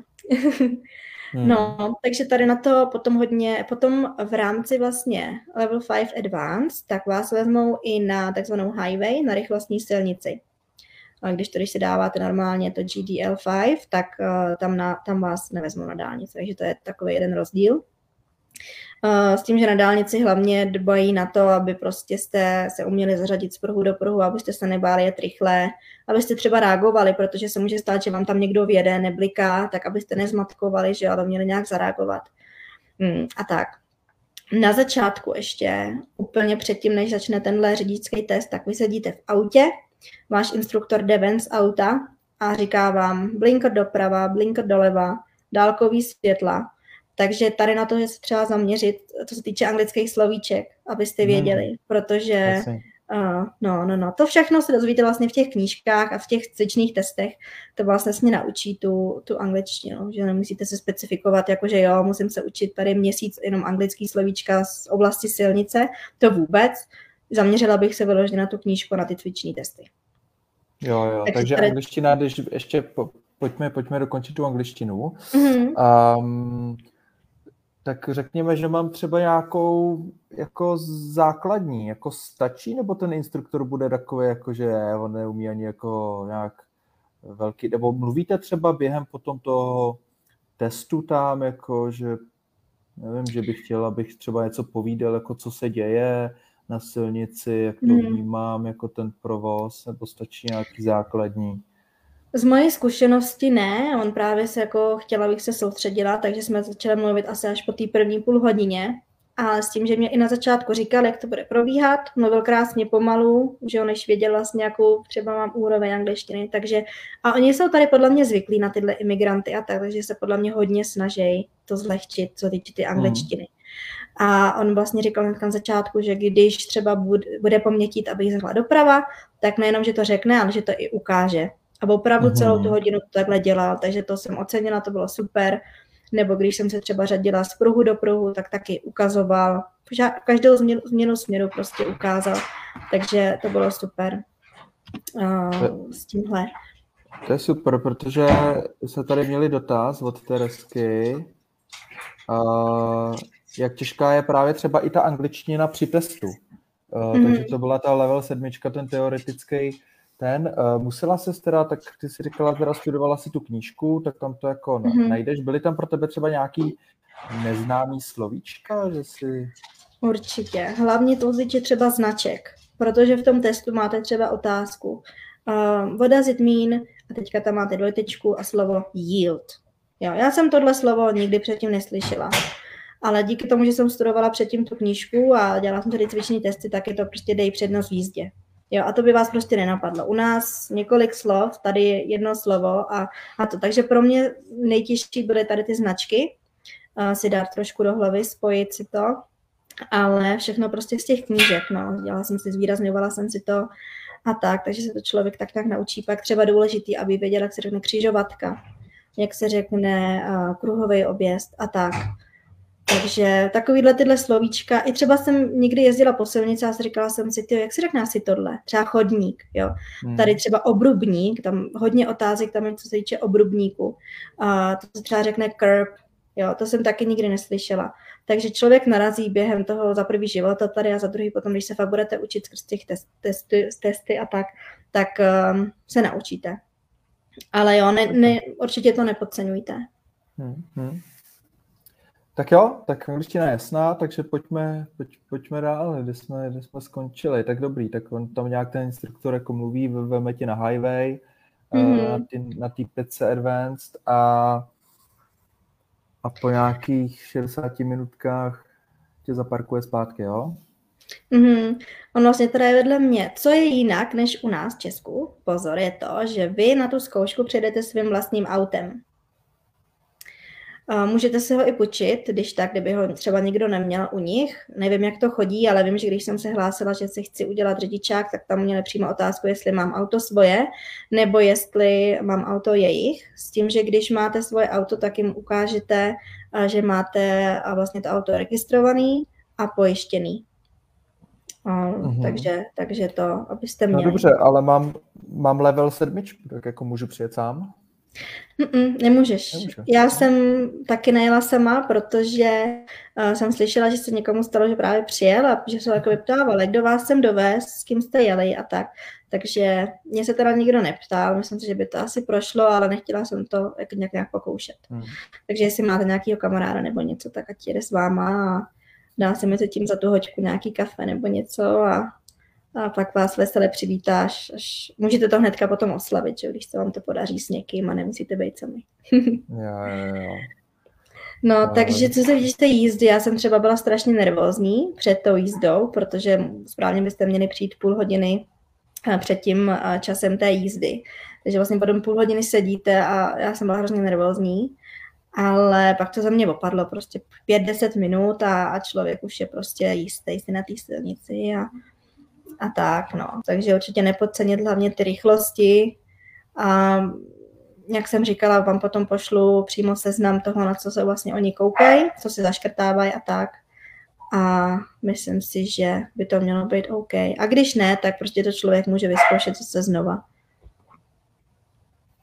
Takže tady na to potom hodně, potom v rámci vlastně Level 5 Advanced, tak vás vezmou i na takzvanou highway, na rychlostní silnici. A když si dáváte normálně to GDL 5, tak tam vás nevezmou na dálnici, takže to je takový jeden rozdíl. S tím, že na dálnici hlavně dbají na to, aby prostě jste se uměli zařadit z pruhu do pruhu, abyste se nebáli jet rychle, abyste třeba reagovali, protože se může stát, že vám tam někdo vjede, nebliká, tak abyste nezmatkovali, že ale měli nějak zareagovat. A tak. Na začátku ještě, úplně předtím, než začne tenhle řidičský test, tak vy sedíte v autě, váš instruktor jde ven z auta a říká vám blinker doprava, blinker doleva, dálkový světla. Takže tady na to je třeba zaměřit, co se týče anglických slovíček, abyste věděli, protože To všechno se dozvíte vlastně v těch knížkách a v těch cvičných testech. To vás vlastně naučí tu angličtinu, že nemusíte se specifikovat, jakože jo, musím se učit tady měsíc jenom anglický slovíčka z oblasti silnice. To vůbec. Zaměřila bych se vyloženě na tu knížku, na ty cviční testy. Jo, takže tady... angličtina, když ještě pojďme dokončit tu angličtinu. Mm-hmm. Tak řekněme, že mám třeba nějakou jako základní, jako stačí, nebo ten instruktor bude takový, jako že on neumí ani jako nějak velký, nebo mluvíte třeba během potom toho testu tam, jako že nevím, že bych chtěl, abych třeba něco povídal, jako co se děje na silnici, jak to vnímám, jako ten provoz, nebo stačí nějaký základní? Z mojí zkušenosti ne, on právě se jako chtěla, abych se soustředila, takže jsme začali mluvit asi až po té první půl hodině. A s tím, že mě i na začátku říkal, jak to bude probíhat, mluvil krásně pomalu, že on než věděl vlastně, jakou třeba mám úroveň angličtiny, takže a oni jsou tady podle mě zvyklí na tyhle imigranty a tak, takže se podle mě hodně snaží to zlehčit, co týče ty angličtiny. A on vlastně říkal na začátku, že když třeba bude po mně chtít, abych zahla doprava, tak nejenom, že to řekne, ale že to i ukáže. A opravdu celou tu hodinu to takhle dělal, takže to jsem ocenila, to bylo super. Nebo když jsem se třeba řadila z pruhu do pruhu, tak taky ukazoval. Každou změnu směru prostě ukázal, takže to bylo super s tímhle. To je super, protože se tady měli dotaz od Teresky, jak těžká je právě třeba i ta angličtina při testu. Takže to byla ta level 7, ten teoretický. Musela ses teda, tak ty si říkala, teda studovala si tu knížku, tak tam to jako najdeš. Byly tam pro tebe třeba nějaký neznámý slovíčka, že si... Určitě. Hlavně to zvíče třeba značek, protože v tom testu máte třeba otázku. What does it mean? A teďka tam máte dvojtečku a slovo yield. Jo, já jsem tohle slovo nikdy předtím neslyšela. Ale díky tomu, že jsem studovala předtím tu knížku a dělala jsem tady cviční testy, tak je to prostě dej přednost v jízdě. Jo, a to by vás prostě nenapadlo. U nás několik slov, tady jedno slovo a to. Takže pro mě nejtěžší byly tady ty značky, si dát trošku do hlavy, spojit si to, ale všechno prostě z těch knížek, dělala jsem si, zvýrazňovala jsem si to a tak, takže se to člověk tak naučí. Pak třeba důležitý, aby věděl, jak se řekne křižovatka, jak se řekne kruhový objezd a tak. Takže takovýhle tyhle slovíčka, i třeba jsem někdy jezdila po silnici a říkala jsem si, jak si řekne asi tohle, třeba chodník, jo. Tady třeba obrubník, tam hodně otázek, tam je co se týče obrubníku, to se třeba řekne curb, jo, to jsem taky nikdy neslyšela. Takže člověk narazí během toho za prvý života tady a za druhý potom, když se fakt budete učit skrz těch testy a tak se naučíte. Ale jo, určitě to nepodceňujte. Tak jo, tak angličtina je jasná, takže pojďme dál, kde jsme skončili. Tak dobrý, tak on tam nějak ten instruktor jako mluví, veme tě na highway, na té pětce advanced a po nějakých 60 minutkách tě zaparkuje zpátky, jo? On vlastně teda je vedle mě. Co je jinak než u nás v Česku? Pozor, je to, že vy na tu zkoušku přijedete svým vlastním autem. Můžete si ho i půjčit, když tak, kdyby ho třeba nikdo neměl u nich. Nevím, jak to chodí, ale vím, že když jsem se hlásila, že si chci udělat řidičák, tak tam měli přímo otázku, jestli mám auto svoje, nebo jestli mám auto jejich. S tím, že když máte svoje auto, tak jim ukážete, že máte vlastně to auto registrovaný a pojištěný. Takže to, abyste měli. No dobře, ale mám level 7, tak jako můžu přijet sám? Nemůžeš. Já jsem taky nejela sama, protože jsem slyšela, že se někomu stalo, že právě přijel a že se jako ptával, kdo vás sem dovez, s kým jste jeli a tak. Takže mě se teda nikdo neptal, myslím si, že by to asi prošlo, ale nechtěla jsem to jako nějak pokoušet. Takže jestli máte nějakého kamaráda nebo něco, tak ať jede s váma a dá se mezi tím za tu hoďku nějaký kafe nebo něco a pak vás vesele přivítáš. Můžete to hnedka potom oslavit, že? Když se vám to podaří s někým a nemusíte být sami. Jo. Takže co se týče té jízdy, já jsem třeba byla strašně nervózní před tou jízdou, protože správně byste měli přijít půl hodiny před tím časem té jízdy. Takže vlastně potom půl hodiny sedíte a já jsem byla hrozně nervózní, ale pak to za mě opadlo prostě 5-10 minut a člověk už je prostě jistý na té silnici a a tak, no. Takže určitě nepodcenit hlavně ty rychlosti a jak jsem říkala, vám potom pošlu přímo seznam toho, na co se vlastně oni koukají, co si zaškrtávají a tak. A myslím si, že by to mělo být OK. A když ne, tak prostě to člověk může vyzkoušet zase znova.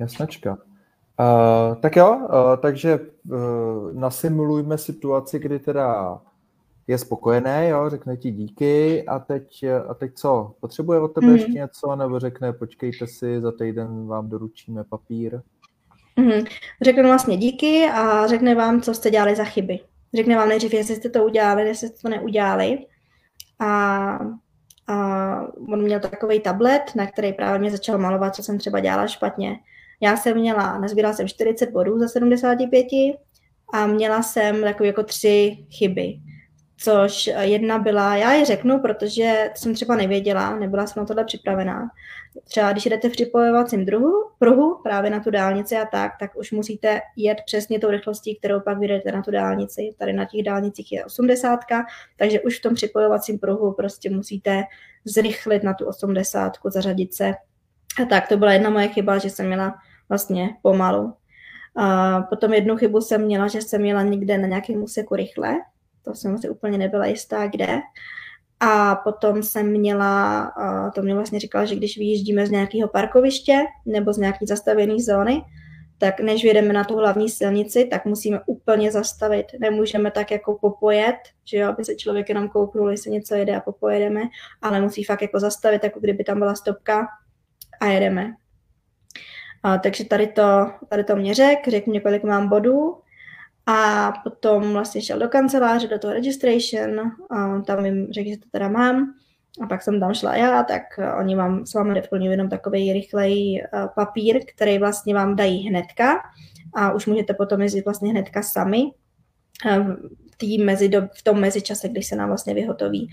Jasnečka. Takže nasimulujme situaci, kdy teda je spokojený, jo, řekne ti díky a teď co? Potřebuje od tebe ještě něco, nebo řekne počkejte si, za týden vám doručíme papír? Řekne vlastně díky a řekne vám, co jste dělali za chyby. Řekne vám nejdřív, jestli jste to udělali, jestli jste to neudělali. A on měl takovej tablet, na který právě mě začal malovat, co jsem třeba dělala špatně. Já jsem měla, nazbírala jsem 40 bodů za 75 a měla jsem takové jako 3 chyby. Což jedna byla, já ji řeknu, protože jsem třeba nevěděla, nebyla jsem na tohle připravená. Třeba když jdete v připojovacím pruhu právě na tu dálnici a tak už musíte jet přesně tou rychlostí, kterou pak vyjedete na tu dálnici. Tady na těch dálnicích je 80, takže už v tom připojovacím pruhu prostě musíte zrychlit na tu 80, zařadit se. A tak to byla jedna moje chyba, že jsem měla vlastně pomalu. A potom jednu chybu jsem měla, že jsem měla někde na nějakém úseku rychle. To jsem si úplně nebyla jistá, kde. A potom jsem měla, to mě vlastně říkala, že když vyjíždíme z nějakého parkoviště nebo z nějaké zastavěné zóny, tak než vyjedeme na tu hlavní silnici, tak musíme úplně zastavit. Nemůžeme tak jako popojet, že jo, aby se člověk jenom kouknul, jestli něco jede a popojedeme, ale musí fakt jako zastavit, jako kdyby tam byla stopka a jedeme. Takže tady to mě řekl mě, kolik mám bodů. A potom vlastně šel do kanceláře, do toho registration, a tam jim řekl, že to teda mám. A pak jsem tam šla já, tak oni vám s vámi vyplňují jenom takový rychlej papír, který vlastně vám dají hnedka. A už můžete potom jezdit vlastně hnedka sami v tom mezičase, když se nám vlastně vyhotoví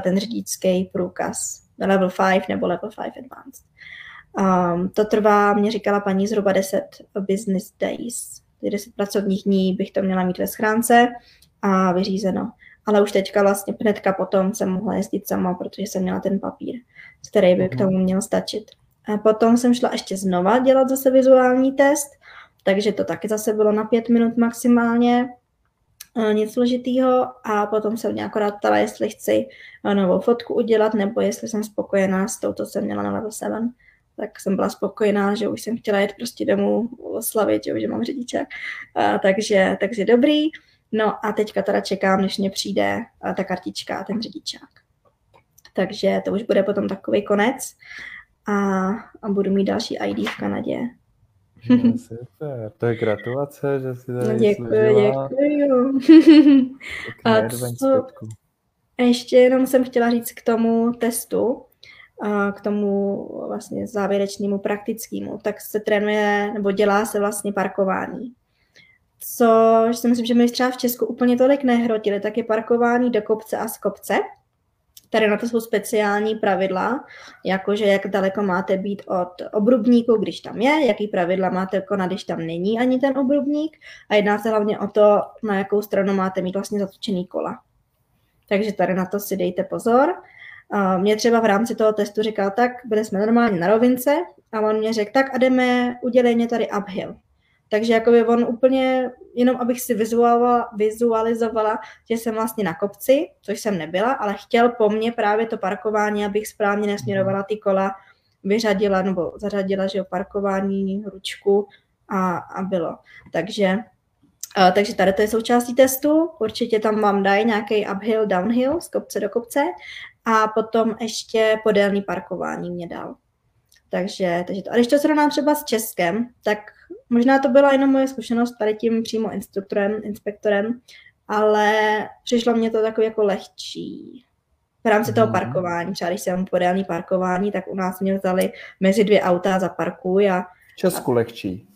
ten řidičský průkaz level 5 nebo level 5 advanced. To trvá, mě říkala paní, zhruba 10 business days. 10 pracovních dní bych to měla mít ve schránce a vyřízeno. Ale už teďka vlastně hnedka potom jsem mohla jezdit sama, protože jsem měla ten papír, který by k tomu měl stačit. A potom jsem šla ještě znova dělat zase vizuální test, takže to taky zase bylo na 5 minut maximálně, nic složitýho. A potom jsem mě akorát ptala, jestli chci novou fotku udělat, nebo jestli jsem spokojená s tou, co jsem měla na level 7. Tak jsem byla spokojená, že už jsem chtěla jet prostě domů oslavit, že mám řidičák. Takže dobrý. No a teďka teda čekám, než mě přijde ta kartička a ten řidičák. Takže to už bude potom takový konec a budu mít další ID v Kanadě. Super, to je gratulace, že jsi tady složila. Děkuju. A co, ještě jenom jsem chtěla říct k tomu testu, k tomu vlastně závěrečnému praktickému, tak se trénuje nebo dělá se vlastně parkování. Což si myslím, že my třeba v Česku úplně tolik nehrotili, tak je parkování do kopce a z kopce. Tady na to jsou speciální pravidla, jakože jak daleko máte být od obrubníku, když tam je, jaký pravidla máte konat, když tam není ani ten obrubník a jedná se hlavně o to, na jakou stranu máte mít vlastně zatočený kola. Takže tady na to si dejte pozor. Mě třeba v rámci toho testu říkal, tak byli jsme normálně na rovince a on mě řekl, tak a jdeme, udělej mě tady uphill. Takže jakoby on úplně, jenom abych si vizualizovala, že jsem vlastně na kopci, což jsem nebyla, ale chtěl po mně právě to parkování, abych správně nesměrovala ty kola, vyřadila nebo zařadila, že jo, parkování, ručku a bylo. Takže tady to je součástí testu, určitě tam vám dají nějaký uphill, downhill, z kopce do kopce a potom ještě podélný parkování mě dal. Takže to. A když to srovnám třeba s Českem, tak možná to byla jenom moje zkušenost tady tím přímo inspektorem, ale přišlo mě to takový jako lehčí. V rámci toho parkování, třeba když jsem podélný parkování, tak u nás mě vzali mezi 2 auta za parkuj. V Česku lehčí.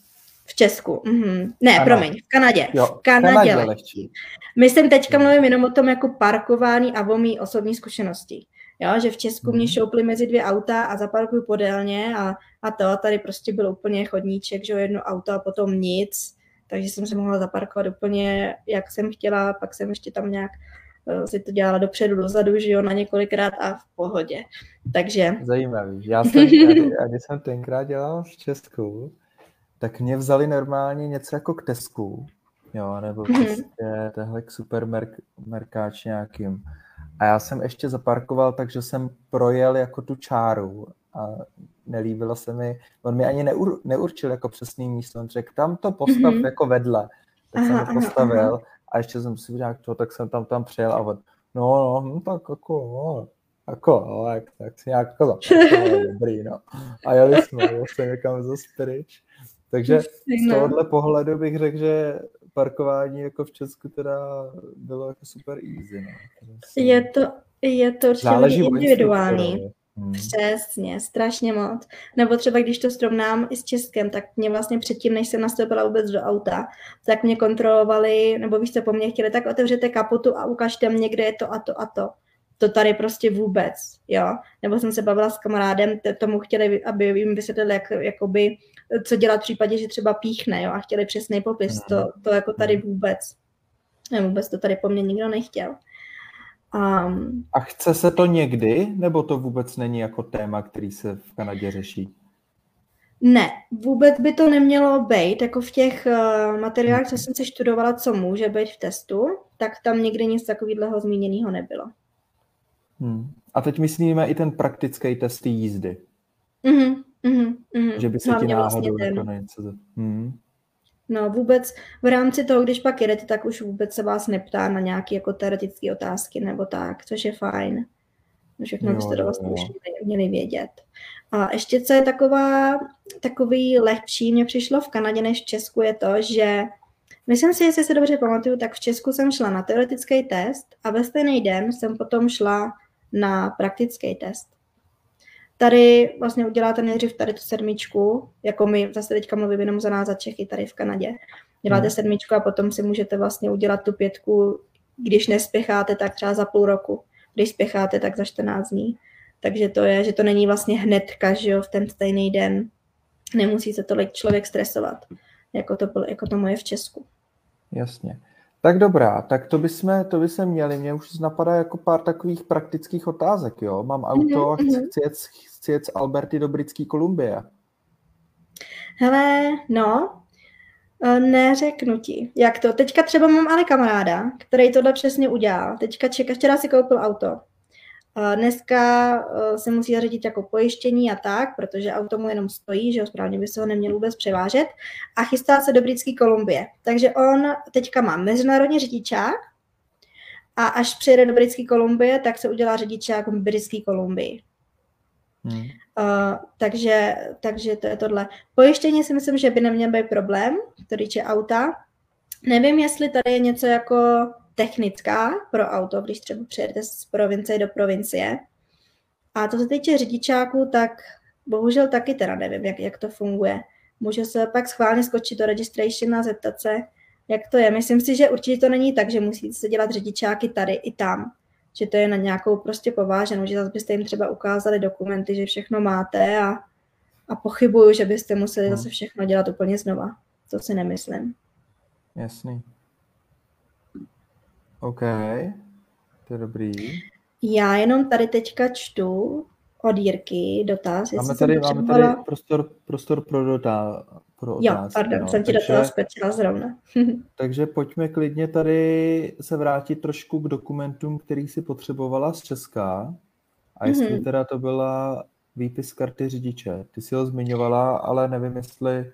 V Česku. Ne, ano. Promiň, v Kanadě. Jo, v Kanadě lehčí. Myslím, teďka mluvím jenom o tom jako parkování a o mý osobní zkušenosti. Jo, že v Česku mě šoupli mezi 2 auta a zaparkuju podélně a tady prostě byl úplně chodníček, že jedno auto a potom nic, takže jsem se mohla zaparkovat úplně, jak jsem chtěla, pak jsem ještě tam nějak si to dělala dopředu, dozadu, že jo, na několikrát a v pohodě. Takže... Zajímavý. Já když jsem tenkrát dělala v Česku, tak mě vzali normálně něco jako k Tesku, jo, nebo prostě tahle k supermerkáč nějakým. A já jsem ještě zaparkoval, takže jsem projel jako tu čáru a nelíbilo se mi, on mi ani neurčil jako přesný místo, on řekl, tam to postav jako vedle, tak jsem to postavil a ještě jsem si udělal to, tak jsem tam přijel a on, dobrý, no. A jeli jsme, vlastně někam zase pryč. Takže z tohohle pohledu bych řekl, že parkování jako v Česku teda bylo jako super easy. No. Je to určitě individuální. Přesně, strašně moc. Nebo třeba když to srovnám i s Českem, tak mě vlastně předtím, než jsem nastoupila vůbec do auta, tak mě kontrolovali, nebo víš co, po mně chtěli, tak otevřete kapotu a ukažte mě, kde je to a to a to. To tady prostě vůbec, jo. Nebo jsem se bavila s kamarádem, tomu chtěli, aby jim vysvětlili, jakoby, co dělat v případě, že třeba píchne, jo, a chtěli přesný popis, to jako tady vůbec. Vůbec to tady po mně nikdo nechtěl. A chce se to někdy, nebo to vůbec není jako téma, který se v Kanadě řeší? Ne, vůbec by to nemělo být, jako v těch materiálech, co jsem se študovala, co může být v testu, tak tam nikdy nic takového zmíněného nebylo. A teď myslíme i ten praktický test jízdy. Že by se ti náhodou jako něco... No vůbec v rámci toho, když pak jedete, tak už vůbec se vás neptá na nějaké jako teoretické otázky nebo tak, což je fajn. Všechno byste vlastně už měli vědět. A ještě co je takový lehčí, mně přišlo v Kanadě než v Česku, je to, že myslím si, jestli se dobře pamatuju, tak v Česku jsem šla na teoretický test a ve stejný den jsem potom šla na praktický test. Tady vlastně uděláte nejdřív tady tu sedmičku, jako my zase teďka mluvím jenom za nás, za Čechy, tady v Kanadě. Děláte sedmičku a potom si můžete vlastně udělat tu pětku, když nespěcháte, tak třeba za půl roku. Když spěcháte, tak za 14 dní. Takže to je, že to není vlastně hnedka, že jo, v ten stejný den. Nemusí se tolik člověk stresovat, jako to moje v Česku. Jasně. Tak dobrá, tak to bychom měli. Mně už napadá jako pár takových praktických otázek, jo. Mám auto a chci jet z Alberty do Britské Kolumbie. Hele, no, neřeknu ti, jak to. Teďka třeba mám ale kamaráda, který tohle přesně udělal. Teďka čeká, včera si koupil auto. Dneska se musí zařídit jako pojištění a tak, protože auto mu jenom stojí, že jo, správně by se ho neměl vůbec převážet a chystá se do Britské Kolumbie. Takže on teďka má mezinárodní řidičák a až přijede do Britské Kolumbie, tak se udělá řidičák v Britské Kolumbii. Takže to je tohle. Pojištění si myslím, že by neměl být problém, který je auta. Nevím, jestli tady je něco jako... technická pro auto, když třeba přijedete z provincie do provincie. A to se týče řidičáků, tak bohužel taky teda nevím, jak to funguje. Může se pak schválně skočit do registration a zeptat se, jak to je. Myslím si, že určitě to není tak, že musíte se dělat řidičáky tady i tam. Že to je na nějakou prostě pováženou, že zase byste jim třeba ukázali dokumenty, že všechno máte a pochybuju, že byste museli zase všechno dělat úplně znova. To si nemyslím. Jasný. OK, to je dobrý. Já jenom tady teďka čtu od Jirky dotaz. Máme tady prostor pro otázky. Jo, pardon, no, jsem ti do toho skočila zrovna. Takže pojďme klidně tady se vrátit trošku k dokumentům, který si potřebovala z Česka. A jestli teda to byla výpis karty řidiče. Ty si ho zmiňovala, ale nevím, jestli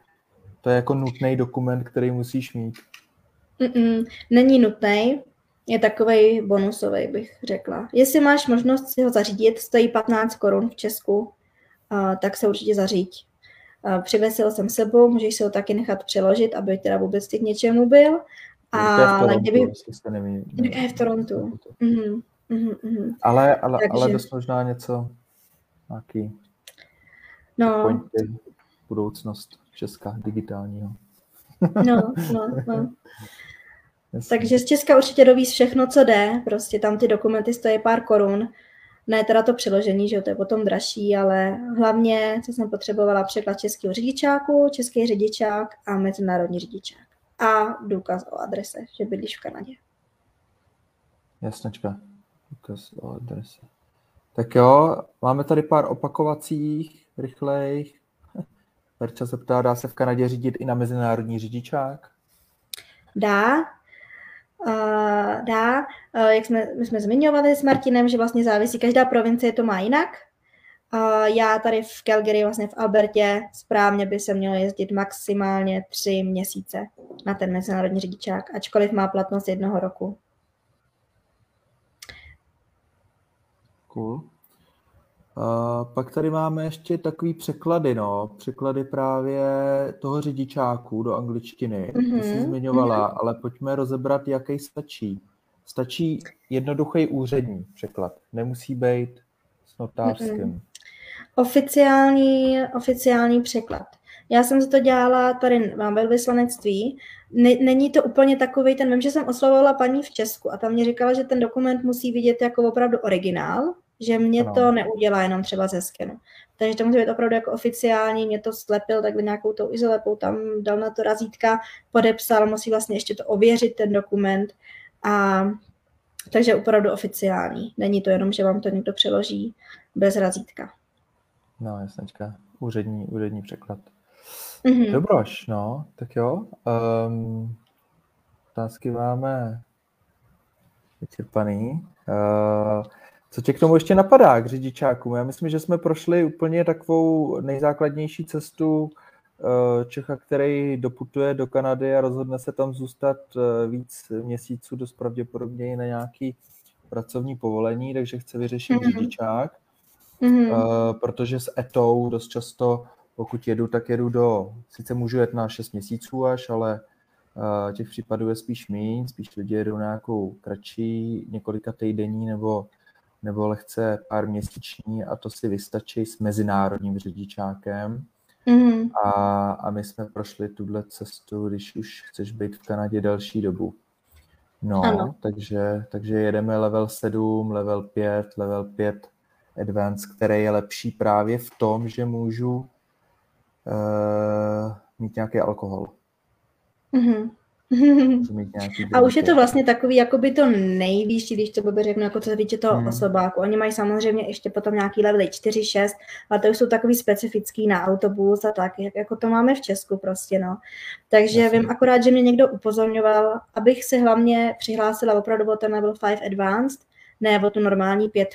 to je jako nutný dokument, který musíš mít. Není nutný. Je takovej bonusovej, bych řekla. Jestli máš možnost si ho zařídit, stojí 15 korun v Česku, tak se určitě zaříď. Přivezl jsem sebou, můžeš si ho taky nechat přeložit, aby teda vůbec ty k něčemu byl. Je v Torontu. Ale dost možná něco, nějaký pointy, budoucnost Česka digitálního. No. Takže z Česka určitě dovíš všechno, co jde, prostě tam ty dokumenty stojí pár korun, ne teda to přeložení, že jo, to je potom dražší, ale hlavně, co jsem potřebovala, překlad českého řidičáku, český řidičák a mezinárodní řidičák a důkaz o adrese, že bydlíš v Kanadě. Jasnečka. Ukaz o adrese. Tak jo, máme tady pár opakovacích, rychlejch. Perča se ptá, dá se v Kanadě řídit i na mezinárodní řidičák? Dá. Jak jsme zmiňovali s Martinem, že vlastně závisí, každá provincie to má jinak. Já tady v Calgary, vlastně v Albertě, správně by se mělo jezdit maximálně 3 měsíce na ten mezinárodní řidičák, ačkoliv má platnost 1 roku. Cool. Pak tady máme ještě takový překlady, no. Překlady právě toho řidičáku do angličtiny, to jsi zmiňovala, ale pojďme rozebrat, jaký stačí. Stačí jednoduchý úřední překlad, nemusí být s notářským. Oficiální překlad. Já jsem to dělala, tady mám velvyslanectví. Není to úplně takovej ten, vím, že jsem oslovovala paní v Česku a tam mě říkala, že ten dokument musí vidět jako opravdu originál, že mě to neudělá jenom třeba ze skenu. Takže to musí být opravdu jako oficiální, mě to slepil takhle nějakou tou izolepou, tam dal na to razítka, podepsal, musí vlastně ještě to ověřit ten dokument. A takže opravdu oficiální. Není to jenom, že vám to někdo přeloží bez razítka. No, jasnečka. Úřední překlad. Dobroš, no, tak jo. Otázky máme vyčerpaný. Co tě k tomu ještě napadá k řidičákům? Já myslím, že jsme prošli úplně takovou nejzákladnější cestu Čecha, který doputuje do Kanady a rozhodne se tam zůstat víc měsíců, dost pravděpodobně na nějaký pracovní povolení, takže chce vyřešit řidičák, protože s etou dost často, pokud jedu, tak jedu sice můžu jet na 6 měsíců až, ale těch případů je spíš míň, spíš lidi jedou na nějakou kratší, několika týdenní nebo lehce pár měsíční a to si vystačí s mezinárodním řidičákem. A my jsme prošli tuhle cestu, když už chceš být v Kanadě další dobu. No, takže jedeme level 7, level 5 advanced, který je lepší právě v tom, že můžu mít nějaký alkohol. A už je to vlastně takový, jako by to nejvyšší, když to by řeknu, jako co se týče toho osobáku. Oni mají samozřejmě ještě potom nějaký levely 4, 6, ale to už jsou takový specifický na autobus a tak, jako to máme v Česku prostě, no. Takže vím akorát, že mě někdo upozorňoval, abych se hlavně přihlásila opravdu o ten level 5 advanced, ne o tu normální 5,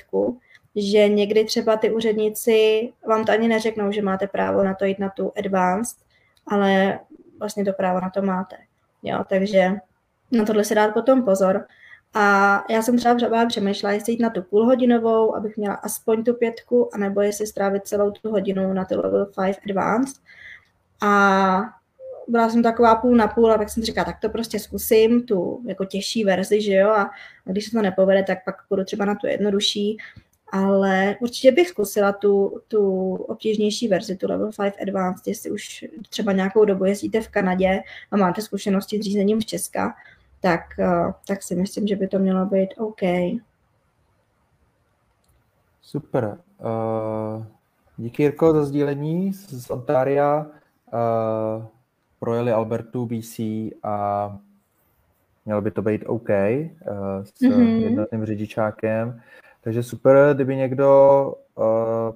že někdy třeba ty úředníci vám to ani neřeknou, že máte právo na to jít na tu advanced, ale vlastně to právo na to máte. Jo, takže na tohle se dát potom pozor. A já jsem třeba přemýšlela, jestli jít na tu půlhodinovou, abych měla aspoň tu 5, anebo jestli strávit celou tu hodinu na ty level 5 advanced. A byla jsem taková půl na půl a tak jsem říkala, tak to prostě zkusím, tu jako těžší verzi, že jo, a když se to nepovede, tak pak půjdu třeba na tu jednodušší. Ale určitě bych zkusila tu obtížnější verzi, tu level 5 advanced, jestli už třeba nějakou dobu jezdíte v Kanadě a máte zkušenosti s řízením z Česka, tak si myslím, že by to mělo být OK. Super. Díky, Jirko, za sdílení z Ontaria. Projeli Albertu, BC a mělo by to být OK s jednotným řidičákem. Takže super, kdyby někdo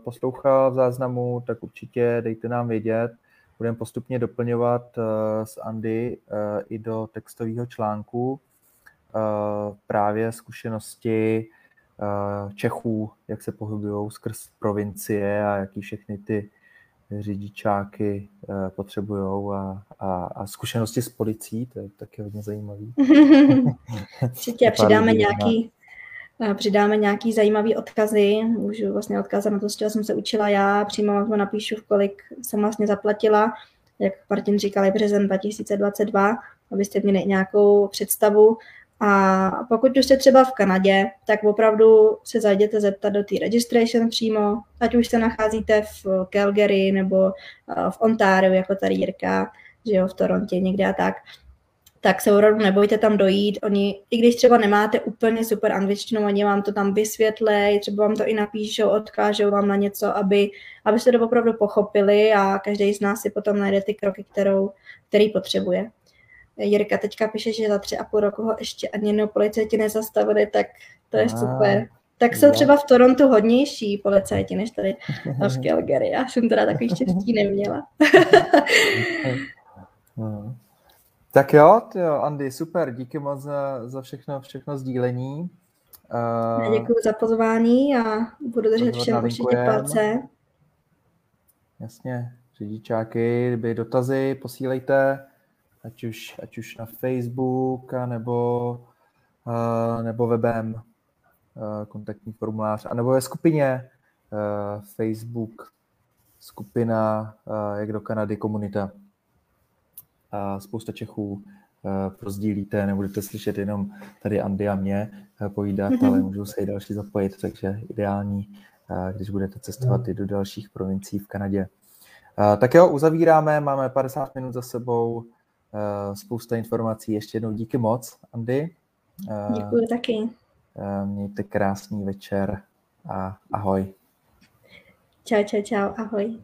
poslouchal v záznamu, tak určitě dejte nám vědět. Budeme postupně doplňovat s Andy i do textového článku právě zkušenosti Čechů, jak se pohybují skrz provincie a jaký všechny ty řidičáky potřebujou a zkušenosti s policií, to je taky hodně zajímavý. Určitě přidáme nějaký zajímavý odkazy, můžu vlastně odkazat na to, z čeho jsem se učila já, přímo vám to napíšu, kolik jsem vlastně zaplatila, jak Martin říkal, březen 2022, abyste měli nějakou představu. A pokud už jste třeba v Kanadě, tak opravdu se zajděte zeptat do té registration přímo, ať už se nacházíte v Calgary nebo v Ontáriu, jako tady Jirka, že jo, v Torontě někde a tak se opravdu nebojte tam dojít. Oni, i když třeba nemáte úplně super angličtinu, oni vám to tam vysvětlej, třeba vám to i napíšou, odkážou vám na něco, abyste to opravdu pochopili a každý z nás si potom najde ty kroky, který potřebuje. Jirka teďka píše, že za 3,5 roku ho ještě ani jednou policajti nezastavili, tak to je super. Tak jsou třeba v Torontu hodnější policajti, než tady v Calgary. Já jsem teda takový štěstí neměla. Tak jo, Andy, super, díky moc za všechno sdílení. Já děkuji za pozvání a budu držet všem určitě palce. Jasně, řidičáky, kdyby dotazy, posílejte, ať už na Facebook, nebo webem kontaktní formulář, anebo ve skupině Facebook, skupina Jak do Kanady komunita. A spousta Čechů rozdílíte, nebudete slyšet jenom tady Andy a mě povídat, ale můžou se i další zapojit, takže ideální, když budete cestovat i do dalších provincií v Kanadě. Tak jo, uzavíráme, máme 50 minut za sebou, spousta informací, ještě jednou díky moc, Andy. Děkuji taky. Mějte krásný večer a ahoj. Čau, ahoj.